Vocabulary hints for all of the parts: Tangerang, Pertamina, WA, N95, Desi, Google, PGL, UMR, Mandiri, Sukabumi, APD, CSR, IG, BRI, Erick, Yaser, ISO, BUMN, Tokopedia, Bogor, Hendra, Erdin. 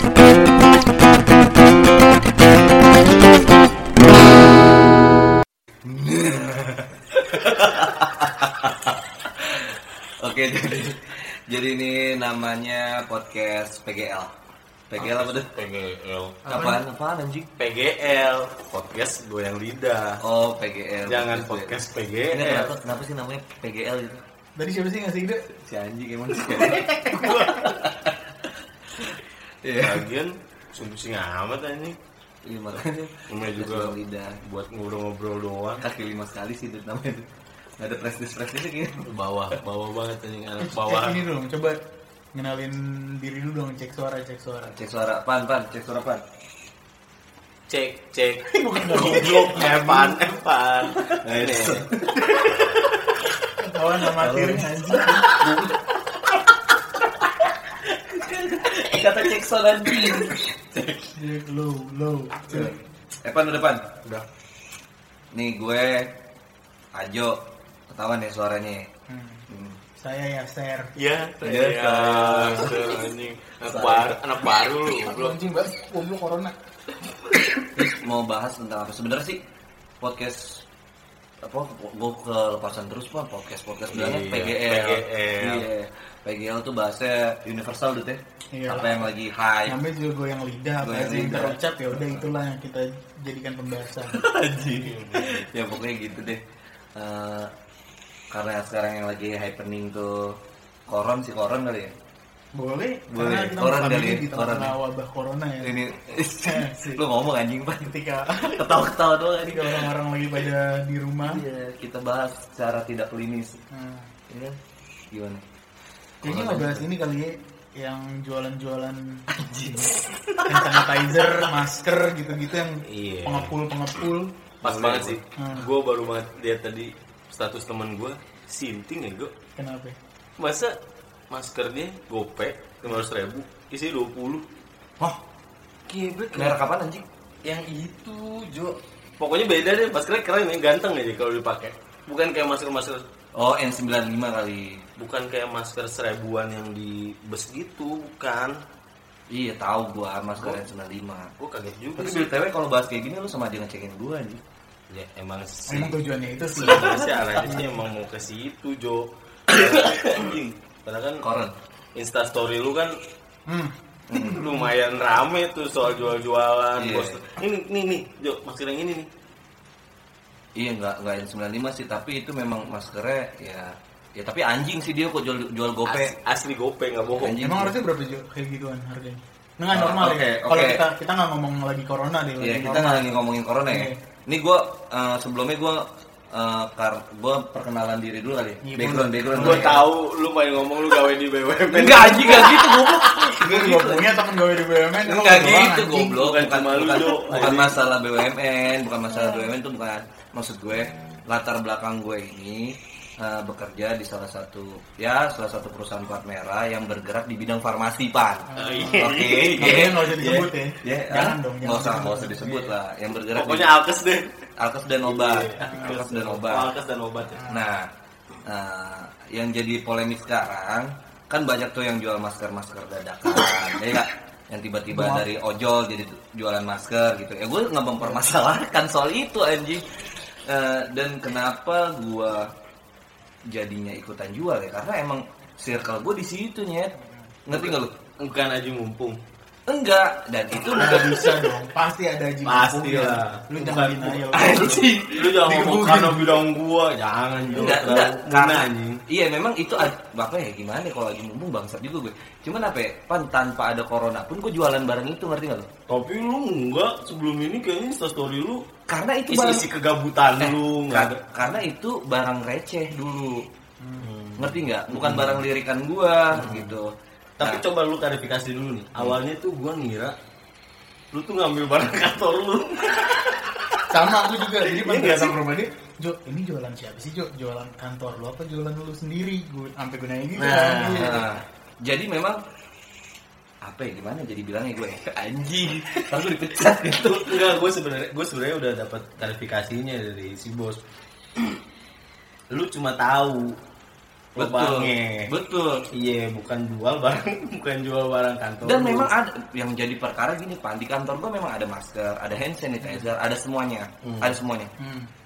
Oke, jadi ini namanya podcast PGL. PGL apa tuh? PGL. Apaan anjing? PGL. Podcast Goyang Lidah. Oh, PGL. Jangan podcast PGL. Kenapa sih namanya PGL gitu? Tadi siapa sih ngasih ide? Si anjing emang sih. Iya. Lagian sumsing amat anjing. Iya makanya. Namanya juga Goyang Lidah. Buat ngobrol-ngobrol doang. Kaki lima sekali sih itu namanya. Ada prestis-prestisnya kayak bawah banget anjing anak bawah. Ini dong, coba ngenalin diri dulu dong, cek suara pan. Cek. Bukan goblok, pan. Ini. Kawan nama dirinya anjing. Kata cek suara anjing. Cek low. Pan udah pan. Udah. Nih gue Ajo. Ketahuan ya suaranya. Saya Yaser. Yaser anjing. Anak baru lu. Belum anjing banget, belum corona. Mau bahas tentang apa sebenarnya sih? Podcast apa gua kelepasan terus Pak, podcast bilangnya PGL. Iya. PGL tuh bahasanya universal gitu ya. Iyalah. Apa yang lagi hype. Namanya juga goyang lidah, apa sih terucap ya udah itulah yang kita jadikan pembahasan. Anjing. Ya pokoknya gitu deh. Karena sekarang yang lagi happening tuh koron kali ya? Boleh koron kali ya? Koron ya? Wabah corona ya? Ini, lu ngomong anjing Pak ketika ketawa-ketawa doang kan? Ketika orang-orang lagi pada di rumah ya, kita bahas secara tidak klinis ya? Gimana? Kayaknya gak bahas ini kali ya? Yang jualan-jualan hand sanitizer, masker gitu-gitu yang pengepul pas banget sih. Gue baru banget lihat tadi status temen gue sinting ya gue. Kenapa? Masa maskernya gopek 500.000 isi 20. Wah, gebet. Merek kapan anjing? Yang itu Jo. Pokoknya beda deh, maskernya keren ya, ganteng aja kalau dipakai. Bukan kayak masker. Oh, N95 kali. Bukan kayak masker 1000-an yang di bus gitu, bukan. Iya tahu gua masker N95. Gua kaget juga. Tapi BTW kalau bahas kayak gini lu sama aja ngecekin gua anjing. Ya emang sih. Emang tujuannya itu sih. Arahnya emang mau ke situ, Jo. Anjing. Padahal kan koran Insta story lu kan lumayan rame tuh soal jual-jualan. Yeah. Poster. Ini, Jo, masker yang ini nih. Iya enggak N95 sih, tapi itu memang maskernya ya tapi anjing sih dia kok jual gope. Asli gope enggak bohong. Emang harusnya berapa Jo kayak gituan harganya? Enggak normal ya. Kalau kita enggak ngomong lagi corona deh. Iya, kita enggak lagi ngomongin corona ya. Ini gue sebelumnya gue perkenalan diri dulu kali. Ya. Background. Gue tahu lu main ngomong lu gawe di BUMN. Enggak anjing enggak gitu goblok. Ngomongnya temen gawe di BUMN. Enggak gitu goblok. Bukan masalah BUMN, itu bukan. Maksud gue latar belakang gue ini bekerja di salah satu perusahaan plat merah yang bergerak di bidang farmasi pan. Oke. Nggak usah disebut ya. Jangan dong. Nggak usah disebut lah. Yang bergerak. Pokoknya alkes deh. Alkes dan obat. Ya. Nah, yang jadi polemik sekarang kan banyak tuh yang jual masker dadakan. Ya yang tiba-tiba dari ojol jadi jualan masker gitu. Ya gue nggak mempermasalahkan soal itu anjing. Dan kenapa gue jadinya ikutan jual ya karena emang circle gue di situ nyet. Ngerti enggak lu? Bukan aji mumpung. Enggak, dan itu enggak bisa dong. Pasti ada aji mumpung. Pastilah. Lu jangan denial. Lu jangan ngomong karena bidang gua, jangan juga. Enggak karena anjing. Iya, memang itu apa ya gimana kalau aji mumpung bangsat juga gue. Cuman apa ya? Pan tanpa ada corona pun gue jualan barang itu ngerti enggak lu? Tapi lu enggak sebelum ini kayaknya instastory lu karena itu isi kegabutan lu karena itu barang receh dulu ngerti nggak bukan barang lirikan gua gitu tapi nah, coba lu klarifikasi dulu nih awalnya tuh gua ngira lu tuh ngambil barang kantor lu sama aku juga jadi pas nggak sama rumah dia Jo ini jualan siapa sih Jo jualan kantor lu apa jualan lu sendiri gua sampai gunain gitu jadi memang apa ya gimana jadi bilangnya gue anjing lalu dipecat gitu enggak gue sebenarnya udah dapat klarifikasinya dari si bos lu cuma tahu Betul. Iya, bukan jual barang kantor. Dan memang ada yang jadi perkara gini, Pak. Di kantor gue memang ada masker, ada hand sanitizer, ada semuanya.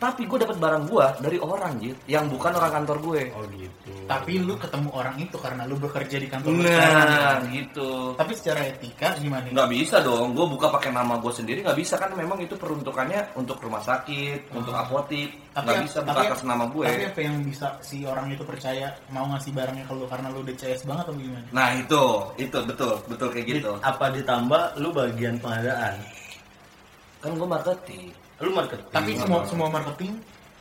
Tapi gue dapat barang gue dari orang gitu, yang bukan orang kantor gue. Oh gitu. Tapi lu ketemu orang itu karena lu bekerja di kantor gue. Nah, gitu. Tapi secara etika gimana? Enggak bisa dong. Gue buka pakai nama gue sendiri enggak bisa kan, memang itu peruntukannya untuk rumah sakit, untuk apotik. Enggak bisa buka atas nama gue. Tapi apa yang bisa si orang itu percaya mau ngasih barangnya ke lu karena lu udah CS banget atau gimana? Nah, itu betul kayak gitu. Apa ditambah lu bagian pengadaan? Kan gue marketing. Lu marketing. Tapi semua marketing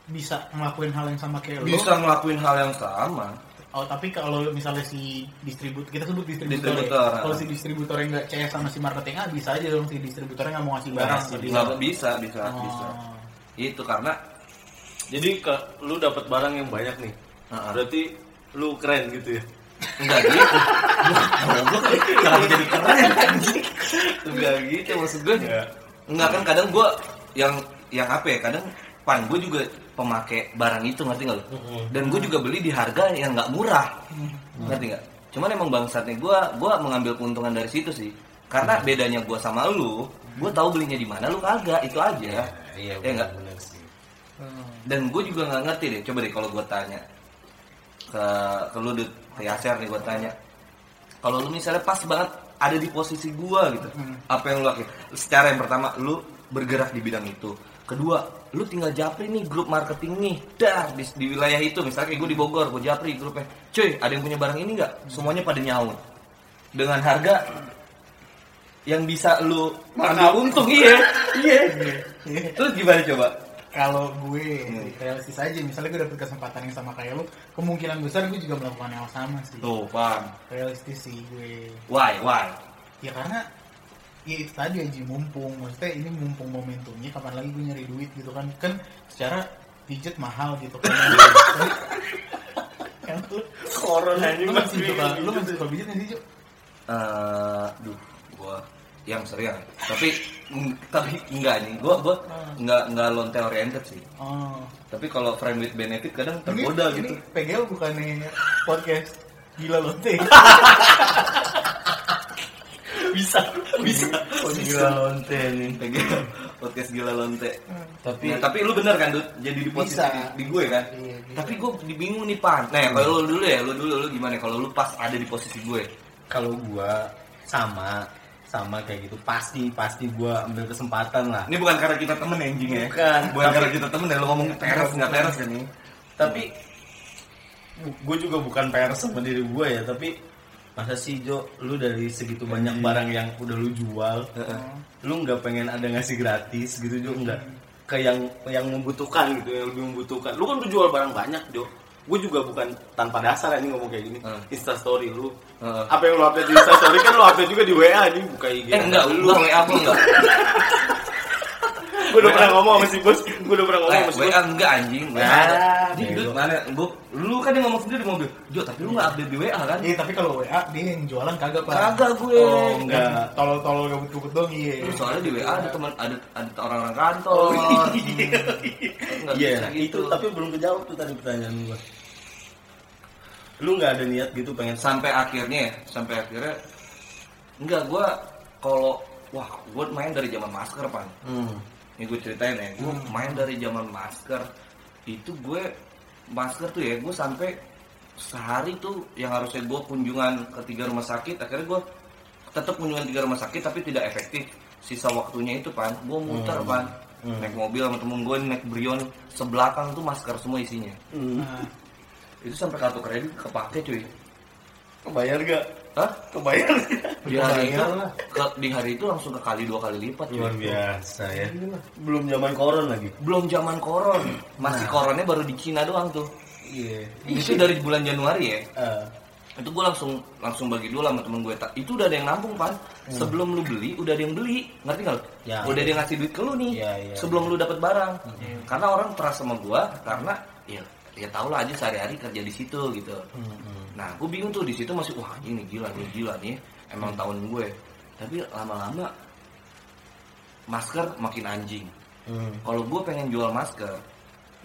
bisa ngelakuin hal yang sama kayak lu. Bisa ngelakuin hal yang sama. Oh, tapi kalau misalnya si distributor, kita sebut distributor. Ya? Kalau si distributornya enggak CS sama si marketingnya, bisa aja dong si distributornya enggak mau ngasih barang. Bisa. Itu karena jadi lu dapat barang yang banyak nih. Berarti lu keren gitu ya? Enggak gitu. Gue jadi keren. Enggak gitu maksud gue. Enggak kan, kadang gue yang apa ya, kadang pan gue juga pemakai barang itu, ngerti gak lu? Dan gue juga beli di harga yang gak murah, ngerti gak? Cuman emang bangsatnya gue mengambil keuntungan dari situ sih. Karena bedanya gue sama lu, gue tahu belinya di mana, lu kagak, itu aja. Iya enggak? Dan gue juga gak ngerti deh, coba deh kalau gue tanya ke lu, ke Yaser nih, gue tanya, kalau lu misalnya pas banget ada di posisi gua gitu, apa yang lu lakuin? Secara yang pertama, lu bergerak di bidang itu. Kedua, lu tinggal japri nih grup marketing nih, dar di wilayah itu. Misalnya kayak gue di Bogor, gue japri grupnya, cuy ada yang punya barang ini nggak? Semuanya pada nyaut dengan harga yang bisa lu ambil untung. Iya. Terus gimana coba? Kalau gue realistis aja, misalnya gue dapet kesempatan yang sama kayak lo, kemungkinan besar gue juga melakukan yang sama sih. Tuh, paham. Realistis sih gue. Why? Ya karena, ya itu tadi aja, mumpung. Maksudnya ini mumpung momentumnya, kapan lagi gue nyari duit gitu kan. Kan secara pijet mahal gitu kan. Corona ini masih suka. Lo masih suka pijet nih, Cuk? Gue yang sering, tapi enggak nih, gue enggak lonte oriented sih. Oh. Tapi kalau friend with benefit kadang tergoda ini, gitu. Ini PGL bukannya podcast gila lonte. bisa. Podcast gila lonte nih, PGL podcast gila lonte. Tapi lu bener kan, Dut? Jadi di posisi di gue kan. Iya, tapi gue dibingung nih, Pan. Nah, kalau lu dulu ya, lu gimana kalau lu pas ada di posisi gue? Kalau gue sama kayak gitu, pasti gue ambil kesempatan lah. Ini bukan karena kita temen ya, anjing ya? Bukan karena kita temen ya, lo ngomong peres nggak peres kan ini. Tapi gue juga bukan peres sama diri gue ya, tapi masa sih Jo, lu dari segitu banyak barang yang udah lu jual, lu nggak pengen ada ngasih gratis gitu Jo? Nggak ke yang membutuhkan gitu, yang lebih membutuhkan. Lu kan udah jual barang banyak Jo. Gue juga bukan tanpa dasar ini ngomong kayak gini. Instastory lu, apa yang lu update di Instastory kan lu update juga di WA ini, buka IG. Enggak, lu WA apa enggak? Gue udah pernah ngomong sama si bos. WA enggak anjing. Mana Bu? Lu kan yang ngomong sendiri di mobil. Jo, tapi lu enggak update di WA kan? Iya, tapi kalau WA dia yang jualan kagak, Pak. Kagak gue. Oh, enggak. Tolol-tolol gak butuh dong, iya. Soalnya di WA ada teman, ada orang-orang kantor. Iya, itu tapi belum kejawab tuh tadi pertanyaan gue. Lu enggak ada niat gitu pengen sampai akhirnya enggak, gue kalau gue main dari zaman masker, Pan. Ini gue ceritain ya, gue main dari zaman masker itu, gue masker tuh ya, gue sampai sehari tuh yang harusnya gue kunjungan ke 3 rumah sakit, akhirnya gue tetap kunjungan 3 rumah sakit tapi tidak efektif. Sisa waktunya itu, Pan, gue muter, Pan, naik mobil sama temen gue, naik Brion, sebelakang tuh masker semua isinya. Itu sampai kartu kredit kepake, cuy. Kebayar gak? Hah? Kebayar di hari itu langsung ke kali 2 kali lipat. Luar biasa ya. Belum zaman koron lagi. Masih koronnya baru di Cina doang tuh. Iya. Yeah. Itu dari bulan Januari ya. Itu gue langsung bagi 2 sama temen gue. Itu udah ada yang nampung, Pan. Sebelum lu beli udah ada yang beli. Ngerti gak lu? Ya, udah ada yang ngasih duit ke lu nih. Ya, sebelum lu dapet barang. Karena orang trust sama gue, karena ya tau lah aja sehari-hari kerja di situ gitu. Nah, gue bingung tuh di situ masih ini gila nih, emang tahun gue. Tapi lama-lama masker makin anjing. Kalau gue pengen jual masker,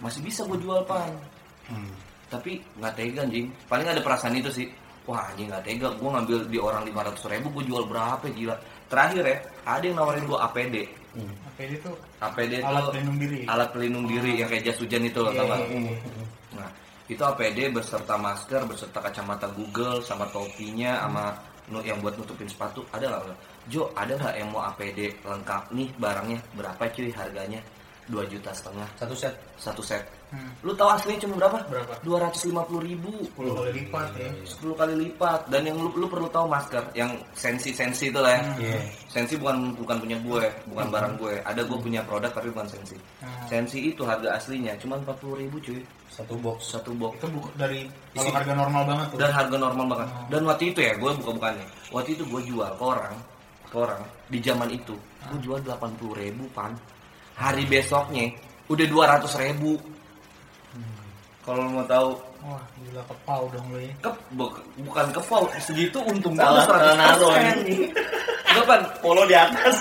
masih bisa gue jual, Pan. Tapi nggak tega anjing. Paling ada perasaan itu sih. Wah anjing nggak tega. Gue ngambil di orang 500.000, gue jual berapa gila. Terakhir ya, ada yang nawarin gue APD. APD itu? APD itu alat pelindung diri. Alat pelindung diri yang kayak jas hujan itu loh, tau gak? Nah, itu APD beserta masker, beserta kacamata Google, sama topinya, sama yang buat nutupin sepatu. Ada nggak? Jo, ada nggak emo APD lengkap nih barangnya? Berapa cuy harganya? 2,5 juta. Satu set. Lu tahu aslinya cuma berapa? 250.000. 10 kali lipat ya. 10 kali lipat. Dan yang lu perlu tahu masker yang sensi itu lah ya. Yeah. Sensi bukan punya gue, bukan barang gue. Ada gue punya produk tapi bukan sensi. Sensi itu harga aslinya cuma 40.000 cuy. Satu box. Itu dari kalau harga normal banget tuh. Dan harga normal banget. Dan waktu itu ya gue buka-bukannya. Waktu itu gue jual ke orang di zaman itu. Gue jual 80.000 pan. Hari besoknya udah 200.000. Kalau mau tahu, wah gila kepau dong lo ya. Bukan kepau, segitu untung banget 100%. Depan polo di atas.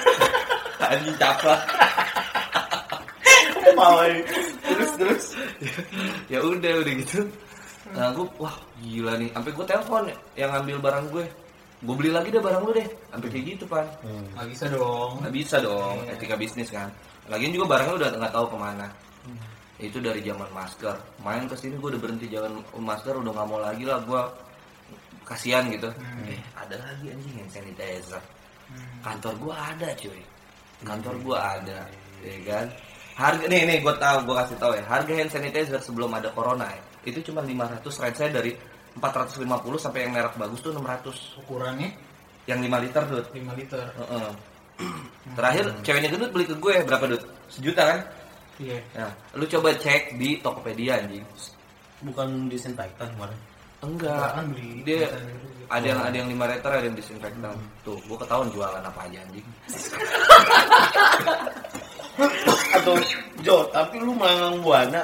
Anjing cakep. Kepau. Terus. Ya udah gitu. Nah, gue wah gila nih, sampai gue telepon yang ngambil barang gue. Gue beli lagi deh barang lu deh. Sampai kayak gitu, Pan. Enggak bisa dong. Etika bisnis kan. Lagian juga barangnya udah nggak tahu kemana. Itu dari zaman masker. Main kesini gue udah berhenti jalan masker, udah nggak mau lagi lah gue. Kasian gitu. Ada lagi anjing hand sanitizer. Kantor gue ada cuy. Kantor gue ada, ya kan. Harga nih gue kasih tahu ya. Harga hand sanitizer sebelum ada corona ya, itu cuma 500. Rate saya dari 450 sampai yang merek bagus tuh 600. Ukurannya? Yang 5 liter tuh. 5 liter. Terakhir ceweknya gendut beli ke gue berapa duit? 1 juta kan? Iya. Nah, lu coba cek di Tokopedia anjing. Bukan disinfektan kemarin. Enggak. Kan beli. Dia ada yang 5 liter, ada yang disinfektan. Tuh, gue ketahuan jualan apa aja anjing. Atau Jo, tapi lu melanggang buana.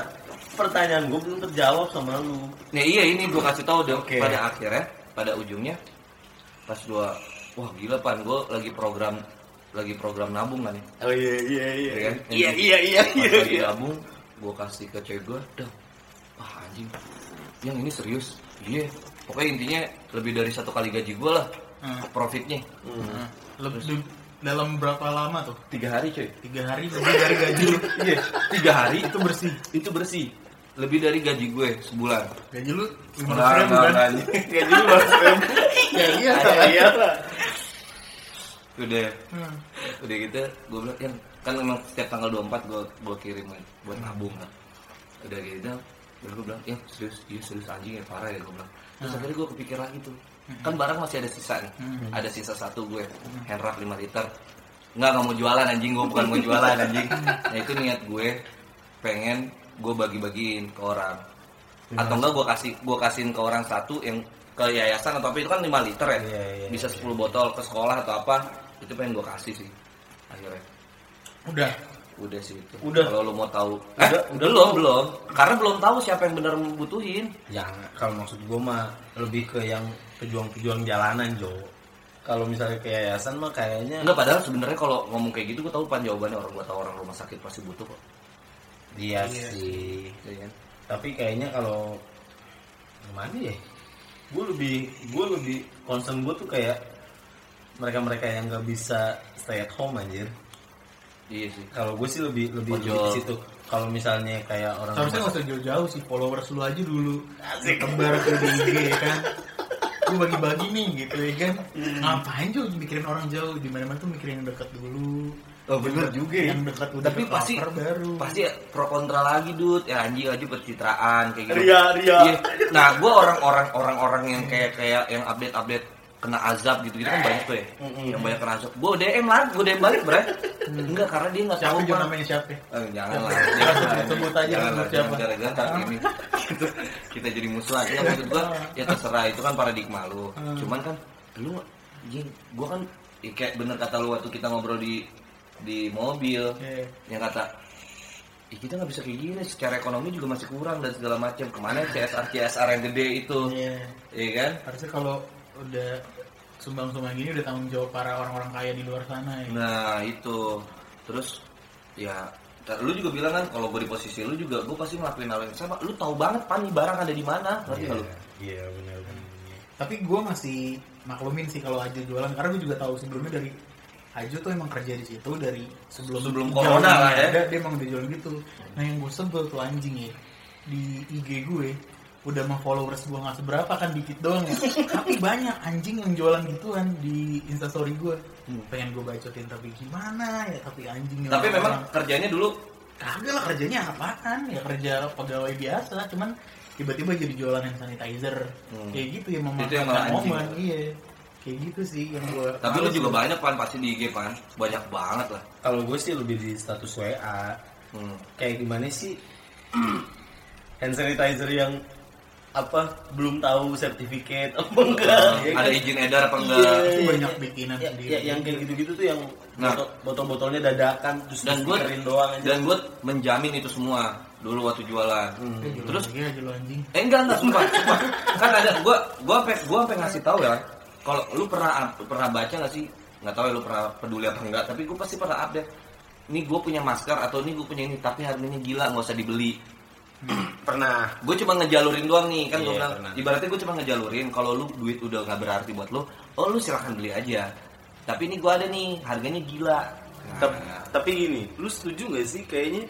Pertanyaan gue belum terjawab sama lu. Nah, iya ini gue kasih tahu dong. Okay. Pada ujungnya pas gue wah gila pan, gue lagi program nabung kan ya. Oh iya. Lagi nabung, gue kasih ke cewek gue, dah. Wah anjing, yang ini serius. Iya, pokoknya intinya lebih dari 1 kali gaji gue lah profitnya. Lebih dalam berapa lama tuh? 3 hari cuy. 3 hari lebih dari gaji. Iya, 3 hari itu bersih. Itu bersih. Lebih dari gaji gue sebulan. Gaji lu 500.000 kan? Gaji lu 500.000. Ya iya. Udah gitu gue bilang kan memang setiap tanggal 24 gue kirimin buat nabung lah. Udah gitu gue bilang serius anjing ya parah ya gue bilang. Terus akhirnya gue kepikir lagi tuh kan barang masih ada sisa nih. Ada sisa 1 gue Hendra 5 liter. Nggak mau jualan anjing, gue bukan mau jualan anjing. Nah itu niat gue pengen gue bagi-bagiin ke orang atau enggak gue kasihin ke orang 1 yang ke yayasan atau apa itu kan 5 liter ya. Bisa 10 botol ke sekolah atau apa. Itu pengen gue kasih sih akhirnya. Udah sih itu. Kalau lo mau tahu. Belum. Karena belum tahu siapa yang benar membutuhin. Ya kalau maksud gue mah lebih ke yang pejuang-pejuang jalanan Jo. Kalau misalnya ke yayasan mah kayaknya enggak, padahal sebenarnya kalau ngomong kayak gitu gue tahu pan jawabannya. Orang gue tahu orang rumah sakit pasti butuh kok. Iya sih. Iya. Tapi kayaknya kalau gimana ya? Gue lebih concern gue tuh kayak mereka yang nggak bisa stay at home anjir. Iya sih. Kalau gue sih lebih di situ. Kalau misalnya kayak orang harusnya nggak usah jauh-jauh sih, followers lu aja dulu. Asik. Kembar ke IG ya kan. Gue bagi-bagi nih gitu ya kan. Ngapain juga mikirin orang jauh, di mana-mana tuh mikirin yang dekat dulu. Oh bener juga ya. Yang dekat udah. Tapi pasti pro kontra lagi Dut. Ya anjing pencitraan kayak gitu. Ria. Yeah. Nah, gue orang-orang yang kayak yang update kena azab gitu kan banyak tuh ya. Yang banyak kena azab. Gue DM lah, gue DM balik, Bro. Enggak, karena dia enggak tahu namanya siapa. Jangan lah. Sebut aja siapa. Gara-gara ini. Kita jadi musuhan. Ya maksud gue ya terserah, itu kan paradigma lu. Cuman kan lu anjing, gue kan kayak bener kata lu waktu kita ngobrol di mobil yang kata kita nggak bisa kayak gini, secara ekonomi juga masih kurang dan segala macam, kemana CSR yang gede itu ya kan harusnya kalau udah sumbang gini udah tanggung jawab para orang-orang kaya di luar sana ya. Nah itu terus ya Lu juga bilang kan, kalau gue di posisi lu juga, gue pasti ngelakuin hal yang sama. Lu tahu banget pan nih barang ada di mana, ngerti nggak lu? Iya benar. Tapi gue masih maklumin sih kalau Haju jualan, karena gue juga tahu sebelumnya dari Haju tuh emang kerja di situ dari sebelum corona lah ya. Dia emang udah jualan gitu. Nah yang gue sebel tuh anjing ya, di IG gue udah mah followers gue nggak seberapa kan, dikit doang ya. Tapi banyak anjing yang jualan gituan di Instastory gue. Pengen gue bacotin tapi gimana ya, tapi anjingnya. Tapi memang kerjanya dulu kagak lah, kerjanya apaan ya, kerja pegawai biasa, cuman tiba-tiba jadi jualan hand sanitizer kayak gitu ya, memakan momen. Iya kayak gitu sih yang gue. Tapi lu juga banyak pan pasti di IG pan, banyak banget lah. Kalau gue sih lebih di status WA. Kayak gimana sih hand sanitizer yang apa belum tahu sertifikat apa enggak, ada izin edar apa enggak, banyak bikinan sendiri ya, yang kayak gitu-gitu tuh yang nah, botol-botolnya dadakan terus dikerin doang aja. Dan gue menjamin itu semua dulu waktu jualan. Terus ya, jualan anjing enggak sumpah. Kan ada gue ngasih tahu ya, kalau lu pernah baca nggak sih, nggak tahu ya lu pernah peduli apa enggak, tapi gue pasti pernah update nih, gue punya masker atau nih gue punya ini tapi harganya gila, nggak usah dibeli. Pernah. Gue cuma ngejalurin doang nih kan, gue bilang ibaratnya gue cuma ngejalurin, kalau lu duit udah nggak berarti buat lu, oh lu silahkan beli aja, tapi ini gue ada nih harganya gila. Tapi gini, lu setuju nggak sih kayaknya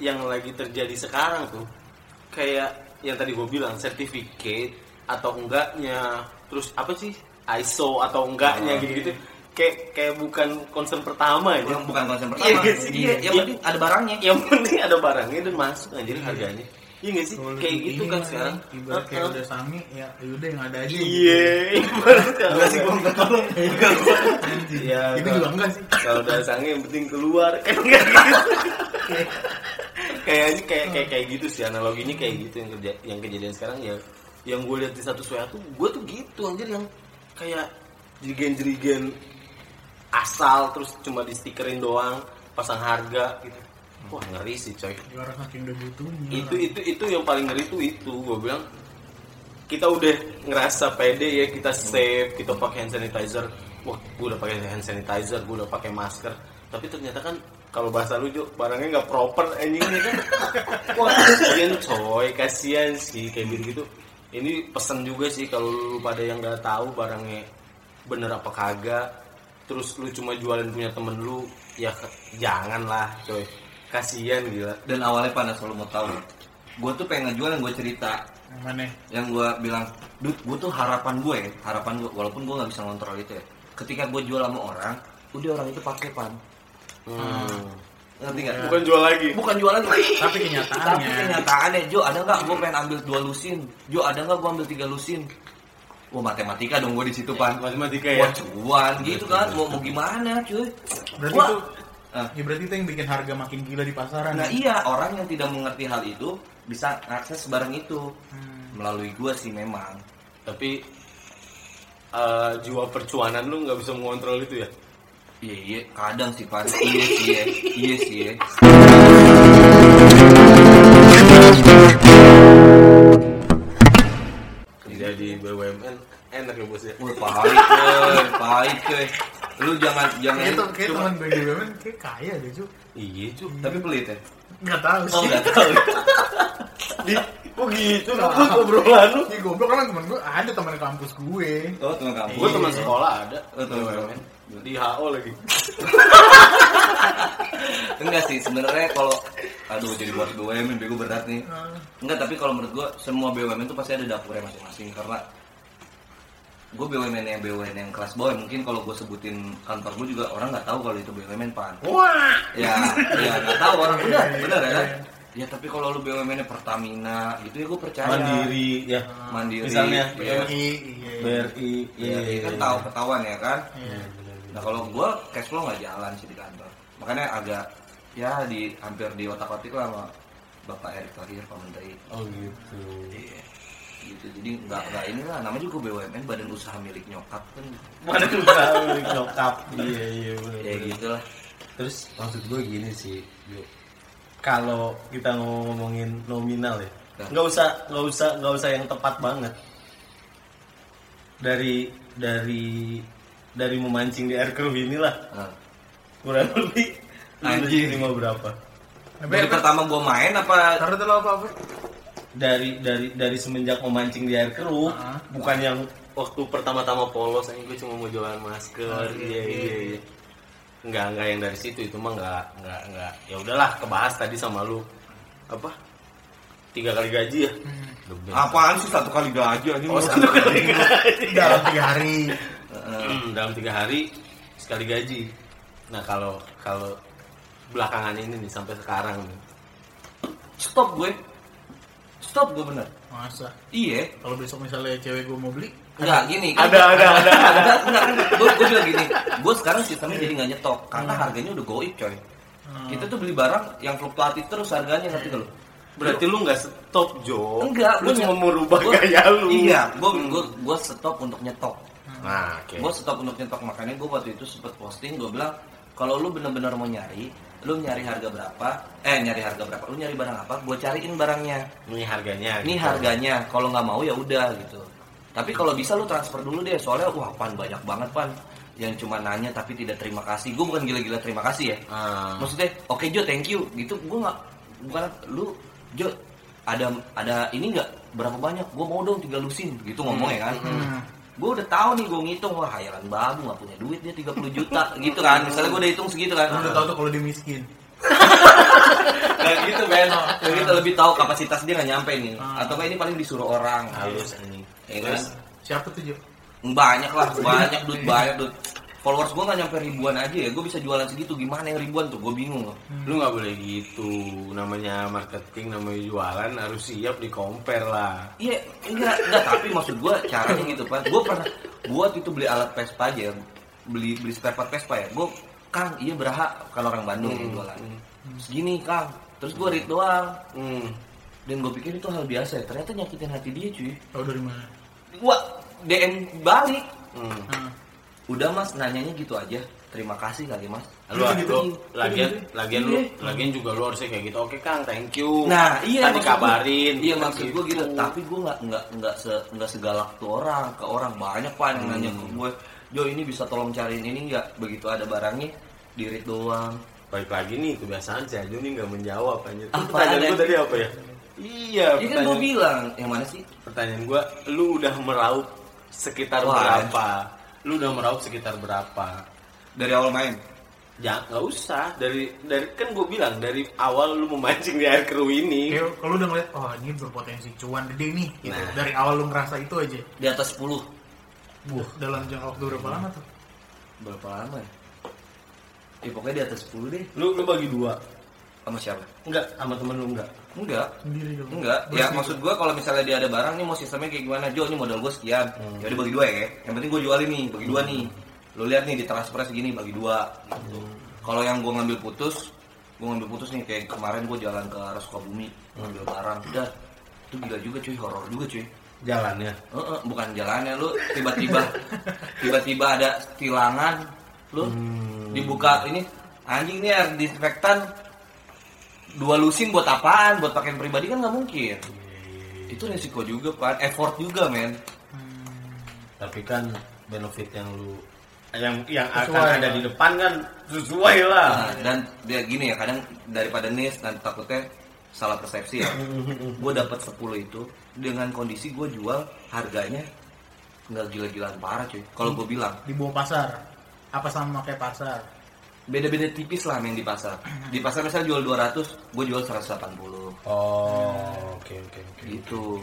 yang lagi terjadi sekarang tuh kayak yang tadi gue bilang, sertifikat atau enggaknya, terus apa sih ISO atau enggaknya gitu-gitu. Kayak bukan concern pertama ya. Bukan concern pertama. Iya gak sih? Iya. Yang penting ada barangnya. Yang penting ada barangnya dan masuk aja harganya. Iya gak sih? Kalo kayak gitu kan sekarang. Ibarat kayak udah sami ya, yaudah yang ada aja. Iya. Enggak sih, gue enggak tolong. Iya. Itu juga enggak sih. Kalau udah sami yang penting keluar. Enggak gitu. Kayaknya kayak gitu sih, analoginya kayak gitu yang kejadian sekarang ya. Yang gue lihat di satu suatu tuh, gue tuh gitu anjir, yang kayak jerigen-jerigen asal terus cuma di stikerin doang, pasang harga gitu. Wah ngeri sih coy. Juara saking udah butuhnya. Itu yang paling ngeri itu. Gue bilang kita udah ngerasa pede ya, kita safe, kita pakai hand sanitizer. Wah gue udah pakai hand sanitizer, gue udah pakai masker. Tapi ternyata kan kalau bahasa lu Jo, barangnya nggak proper anjingnya kan. Wah kasian coy, kasian sih kayak gitu. Ini pesan juga sih kalau lu pada yang nggak tahu barangnya bener apa kagak. Terus lu cuma jualin punya temen lu, ya janganlah coy, kasian gila. Dan awalnya panas, kalau mau tahu, gue tuh pengen ngejual yang gue cerita. Yang mana? Yang gue bilang, dude, gue tuh harapan gue, walaupun gue nggak bisa ngontrol itu ya. Ketika gue jual sama orang, udah orang itu pakai pan. Ngerti nggak? Ya. Bukan jual lagi. Tapi kenyataannya, Jo ada nggak? Gue pengen ambil 2 lusin. Jo ada nggak? Gue ambil 3 lusin. Wah matematika dong gue di situ pan. Matematika ya. Wah cuan gitu kan. Mau gimana cuy? Berarti itu yang bikin harga makin gila di pasaran. Nah ya? Iya, orang yang tidak mengerti hal itu bisa akses barang itu melalui gue sih memang. Tapi jiwa percuanan lu nggak bisa mengontrol itu ya? Iya kadang sih pan. Iya sih. Di BUMN enak ya bos ya. Pahit coy. Lu jangan itu kayak teman BUMN kayak kaya deh cuy. Iya cuy, tapi pelit ya. Enggak tahu sih. Enggak tahu. Di kok gitu lu obrolan lu. Ih goblok kan teman gue ada teman kampus gue. Oh, teman kampus. Gue teman sekolah ada. Oh, teman BUMN. Di HO lagi. Enggak sih sebenarnya kalau aduh jadi buat BUMN bego berat nih. Enggak, tapi kalau menurut gue semua BUMN itu pasti ada dapurnya masing-masing, karena gue BUMN yang kelas bawah mungkin kalau gue sebutin kantor gue juga orang nggak tahu kalau itu BUMN pan. Wah. Ya nggak tahu orang benar ya kan. Ya tapi kalau lu BUMN-nya Pertamina gitu ya gue percaya. Mandiri. Misalnya BRI. Kan tahu ketahuan ya kan. Nah kalau gue cash flow nggak jalan sih di kantor, makanya agak ya hampir di otak-atik lah sama Bapak Erick terakhir Pak Mandiri. Oh gitu. Iya. Gitu jadi nggak inilah, namanya juga BUMN, badan usaha milik nyokap kan. Badan usaha milik nyokap. Iya benar. Ya gitulah. Terus maksud gue gini sih, kalau kita ngomongin nominal ya, nggak usah yang tepat banget. Dari memancing di air keruh inilah. Kurang lebih Anjir, terima berapa? Dari pertama gua main apa? Taruh dulu apa? Dari semenjak memancing di air keruk, bukan yang waktu pertama-tama polos aja gue cuma mau jualan masker. Iya. Enggak yang dari situ, itu mah enggak. Ya udahlah, kebahas tadi sama lu. Apa? 3 kali gaji ya? Apaan sih 1 kali gaji aja? Oh, 1 kali gaji. Dalam 3 hari. Dalam 3 hari sekali gaji. Nah, kalau belakangan ini nih sampai sekarang nih. Stop gue bener. Masa? Iya. Kalau besok misalnya cewek gue mau beli, enggak gini. Ada. Gue bilang gini. Gue sekarang sistemnya jadi nggak nyetok karena harganya udah goib coy. Kita tuh beli barang yang fluktuatif terus harganya nanti kalau. Berarti lu nggak stop Jo? Enggak. Lu cuma mau rubah gaya lu. Iya. Gue stop untuk nyetok. Nah, oke. Gue stop untuk nyetok, makanya gue waktu itu sempet posting, gue bilang kalau lu benar-benar mau nyari, lu nyari harga berapa? Lu nyari barang apa? Gua cariin barangnya. Ini harganya. Ini gitu. Harganya. Kalau nggak mau ya udah gitu. Tapi kalau bisa lu transfer dulu deh. Soalnya pan banyak banget pan yang cuma nanya tapi tidak terima kasih. Gua bukan gila-gila terima kasih ya. Maksudnya, oke, Jo, thank you. Gitu. Gua nggak, bukan lu Jo ada ini nggak? Berapa banyak? Gua mau dong 3 lusin. Gitu ngomongnya kan. Gue udah tahu nih, gue ngitung, wah hayalan babu, gak punya duit dia 30 juta gitu kan, misalnya gue udah hitung segitu kan. Udah tahu tuh kalau dia miskin. Gak gitu Ben, kita lebih tahu kapasitas dia gak nyampe nih, atau kayak ini paling disuruh orang halus ini. Terus siapa tuh Jo? Banyak duit. Followers gue gak nyampe ribuan aja ya, gue bisa jualan segitu, gimana yang ribuan tuh, gue bingung loh. Lu gak boleh gitu, namanya marketing, namanya jualan harus siap di compare lah. Iya, enggak, tapi maksud gue caranya gitu Pak. Gue pernah, gue itu beli alat Vespa aja, beli spare part Vespa ya. Gue, Kang, iya berhak kalau orang Bandung jualan. Segini Kang, terus gue read doang. Dan gue pikir itu hal biasa ya, ternyata nyakitin hati dia cuy. Tau dari mana? Gue DM balik. Udah mas, nanyanya gitu aja, terima kasih kali mas. Lagian juga lu harusnya kayak gitu, oke Kang, thank you. Nah iya, tadi kabarin. Iya maksud gue gitu, tapi gue nggak segalak tuh orang ke orang. Banyak pan yang nanya ke gue, Jo ini bisa tolong cariin ini nggak? Begitu ada barangnya, dirit doang. Baik lagi nih kebiasaan sih, Jo ini nggak menjawab aja. Pertanyaan gue tadi apa ya? Iya. Ini kan gue bilang yang mana sih? Pertanyaan gue, lu udah meraup sekitar berapa? Lu udah meraup sekitar berapa dari awal main? Ya nggak usah, dari kan gue bilang dari awal lu memancing di air keruh ini. Kalau udah ngeliat ini berpotensi cuan gede nih gitu. Nah, dari awal lu ngerasa itu aja di atas 10. Dalam jangka waktu berapa lama tuh? Berapa lama ya? Pokoknya di atas 10 deh. Lu bagi 2 sama siapa? Enggak, sama temen lu enggak sendiri dong. Enggak, ya maksud gue kalau misalnya dia ada barang nih mau sistemnya kayak gimana, Jo ini modal gue sekian, ya udah bagi 2 ya, yang penting gue jualin nih, bagi 2 nih, lo lihat nih di transfer segini bagi 2 gitu. Kalau yang gue ngambil putus nih kayak kemarin gue jalan ke arah Sukabumi ngambil barang, udah itu gila juga cuy, horor juga cuy jalannya. Bukan jalannya, lo tiba-tiba ada tilangan, lo dibuka ini anjing nih air disinfektan 2 lusin buat apaan? Buat pakaian pribadi kan nggak mungkin. Itu resiko juga kan, effort juga men. Tapi kan benefit yang lu yang akan ada di depan kan sesuai lah. Nah, dan dia gini ya, kadang daripada nis nanti takutnya salah persepsi ya. Gue dapat 10 itu dengan kondisi gue jual harganya nggak gila-gilaan parah cuy. Kalau gue bilang di bawah pasar, apa sama kayak pasar? Beda-beda tipis lah yang di pasar. Di pasar misalnya jual 200, gue jual 180. Oke. Gitu.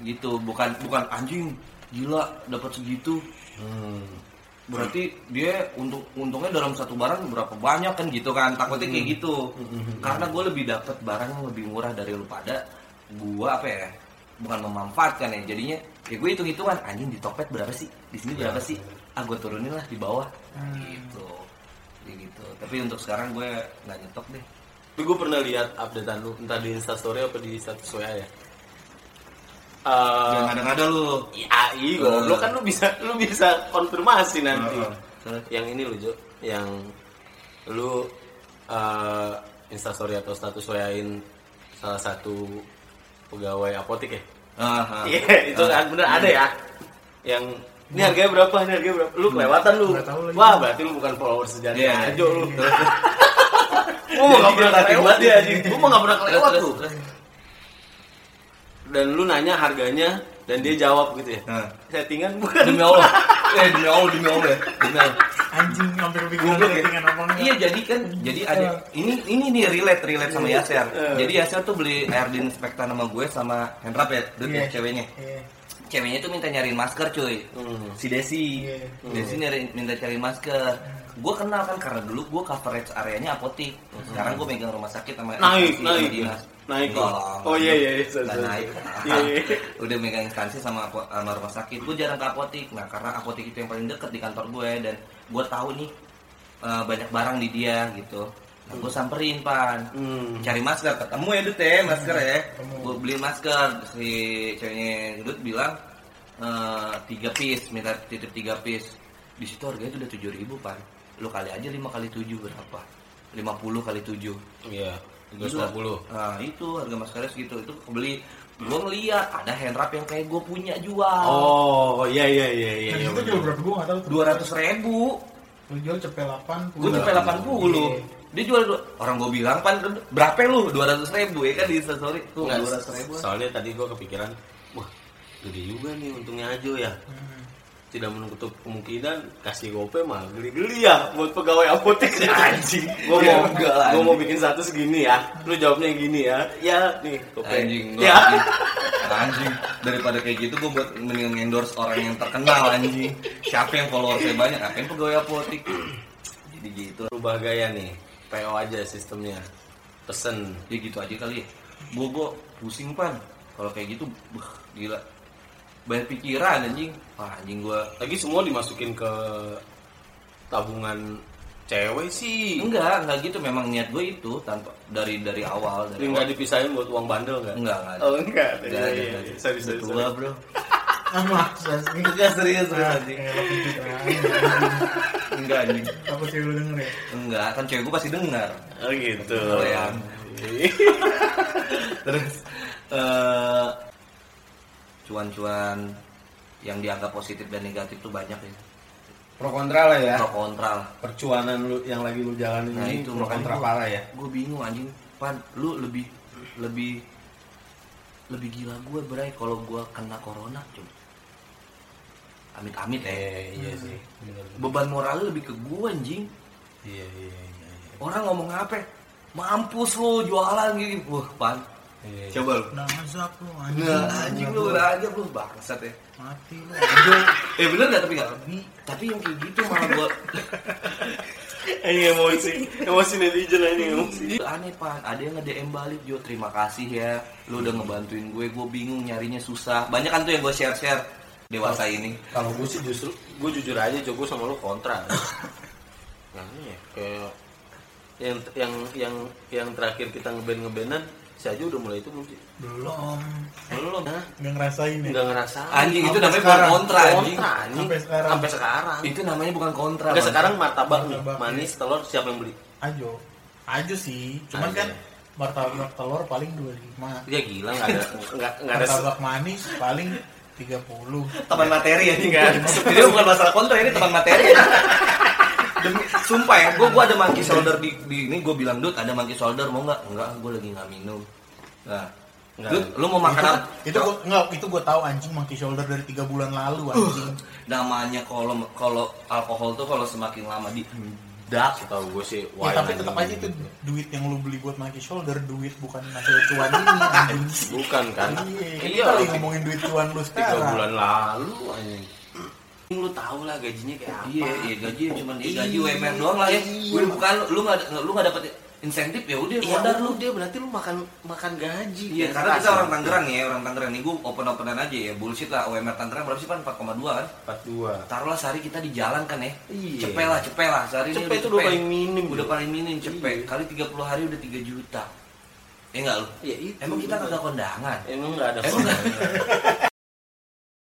Gitu, bukan anjing gila dapat segitu. Berarti dia untungnya dalam satu barang berapa banyak kan gitu kan. Takutnya kayak gitu. Karena gue lebih dapat barang yang lebih murah dari lu pada gue apa ya? Bukan memanfaatkan ya. Jadinya ya gue hitung-hitungan anjing di Tokped berapa sih? Di sini berapa sih? Gue turunin lah di bawah. Gitu. Gitu. Tapi untuk sekarang gue nggak nyetok deh. Tapi gue pernah lihat updatean lu entah di Instastory apa di status WA ya. Jangan ada lu. Iya, goblok kan lu bisa konfirmasi nanti. Yang ini lu Jo, yang lu Instastory atau status WA-in salah satu pegawai apotek ya. Itu bener ada ya. Yang ini harganya berapa? Lu kelewatan lu. Wah, berarti lu bukan follower sejati aja lu. Gue gak pernah kelewat dia. Gue gak pernah kelewat tuh. Dan lu nanya harganya dan dia jawab gitu ya. Settingan bukan. Demi Allah. Demi Allah. Benar. Anjing hampir bingung settingan omongnya. Iya, jadi kan jadi ada ini nih relate sama Yaser. Jadi Yaser tuh beli Erdin Spekta nama gue sama Hendra ya, ceweknya. Ceweknya tuh minta nyariin masker, cuy. Si Desi minta cariin masker. Gue kenal kan karena dulu gue coverage areanya apotik. Sekarang gue megang rumah sakit sama naik lah. Oh iya naik. Udah megang instansi sama rumah sakit. Gue jarang ke apotik. Nah karena apotik itu yang paling deket di kantor gue dan gue tahu nih banyak barang di dia gitu. Nah, gue samperin pan, cari masker, ketemu ya Dut ya masker ya. Gue beli masker si ceweknya Dut bilang 3 piece, minta titip 3 piece. Di situ harganya itu udah 7.000 pan. Lu kali aja 5 kali 7 berapa? 50 kali 7. Iya, 250. Nah itu harga maskernya segitu. Itu kebeli. Gua ngeliat ada handrap yang kayak gua punya jual. Oh iya. Itu jual berapa gua nggak tahu. 200.000. Lu jual cepet 80. Gua cepet 80. Dia jual orang gua bilang pan berapa lu? 200.000 ya kan di instastory tuh 200.000. Soalnya tadi gua kepikiran, wah gede juga nih untungnya aja ya. Tidak menutup kemungkinan kasih gope mah geli-geli ya buat pegawai apotek sih anjing. Gua mau bikin satu segini ya. Lu jawabnya gini ya. Ya nih gope. Anjing. Ya. Anjing daripada kayak gitu gua buat mending endorse orang yang terkenal anjing. Siapa yang followersnya banyak, apa yang pegawai apotek. Jadi gitu. Rubah gaya nih. PO aja sistemnya. Pesen ya gitu aja kali ya. Gua pusing pan. Kalau kayak gitu gila. Banyak pikiran anjing. Wah anjing gue lagi semua dimasukin ke tabungan cewek sih. Enggak gitu. Memang niat gue itu tanpa dari awal. Dari enggak dipisahin buat uang bandel kan? Enggak. Oh enggak. Iya. Serius. Tua bro. Maksa sih. Enggak serius anjing. Enggak anjing. Aku cewek lu denger ya? Enggak, kan cewek gue pasti dengar. Oh gitu. Terus cuan-cuan yang dianggap positif dan negatif tuh banyak ya. Pro kontra lah ya. Pro kontra lah. Percuanan lu yang lagi lu jalanin nah, ini itu pro kontra parah ya. Gue bingung anjing. Pan, lu lebih gila gue berai kalau gue kena corona cuma. Amit-amit iya sih. Bener. Beban moral lu lebih ke gue anjing. Iya. Orang ngomong apa? Mampus lu jualan gitu. Wah, pan. Iya. Coba lu. Nah, mazhab lu anjing. Nah, anjing lu udah aja lu bangsat ya. Mati lu. Bener enggak tapi enggak? Tapi yang kayak gitu malah buat emosi netizen ini emosi. Aneh pan, ada yang nge-DM balik, "Jo, terima kasih ya. Lu udah ngebantuin gue bingung nyarinya susah." Banyak kan tuh yang gue share-share dewasa ini. Kalau gue sih justru gue jujur aja, Jo, gue sama lu kontra. Nah, ya kayak yang terakhir kita ngeband-ngebandan si aja udah mulai itu belum sih? Belum. Nggak ngerasain ya? Nggak ngerasain. Anjing itu namanya bukan kontra anjing. Sampai sekarang. Itu namanya bukan kontra. Sampai sekarang martabak nih. Manis, telur, siapa yang beli? Ajo sih. Cuman kan martabak telur paling 25. Ya gila nggak ada. Nggak ada. Martabak manis paling 30. Teman materi ya nih kan? Ini bukan masalah kontra, ini teman materi. Demi, sumpah ya, gue ada monkey shoulder di ini gue bilang, "Dut, ada monkey shoulder mau nggak?" "Enggak, gue lagi nggak minum." Nah, "Dut, lu mau makan apa?" Itu gue tahu anjing monkey shoulder dari 3 bulan lalu anjing. Namanya kalau alkohol tuh kalau semakin lama di dak tahu gue sih. Ya, tapi tetap aja itu duit yang lu beli buat monkey shoulder duit bukan hasil cuan ini anjing. Bukan kan? Iya, kita lagi ngomongin duit cuan lu 3 bulan lalu anjing. Lu tau lah gajinya kayak apa. Iya gajinya cuma gaji UMR doang lah ya. Bukan lu nggak dapet insentif ya udah. Modal lu dia berarti lu makan gaji. Iya karena kita orang Tangerang nih, gue open-openan aja ya bullshit lah. UMR Tangerang berapa sih pan? 4,2 kan? 4,2. Taruhlah sehari kita di jalan kan ya. Cepet lah sehari ini. Cepet itu udah paling minim cepet. Kali 30 hari udah 3 juta. Enggak lu? Iya itu. Emang kita nggak ada kondangan? Emang nggak ada.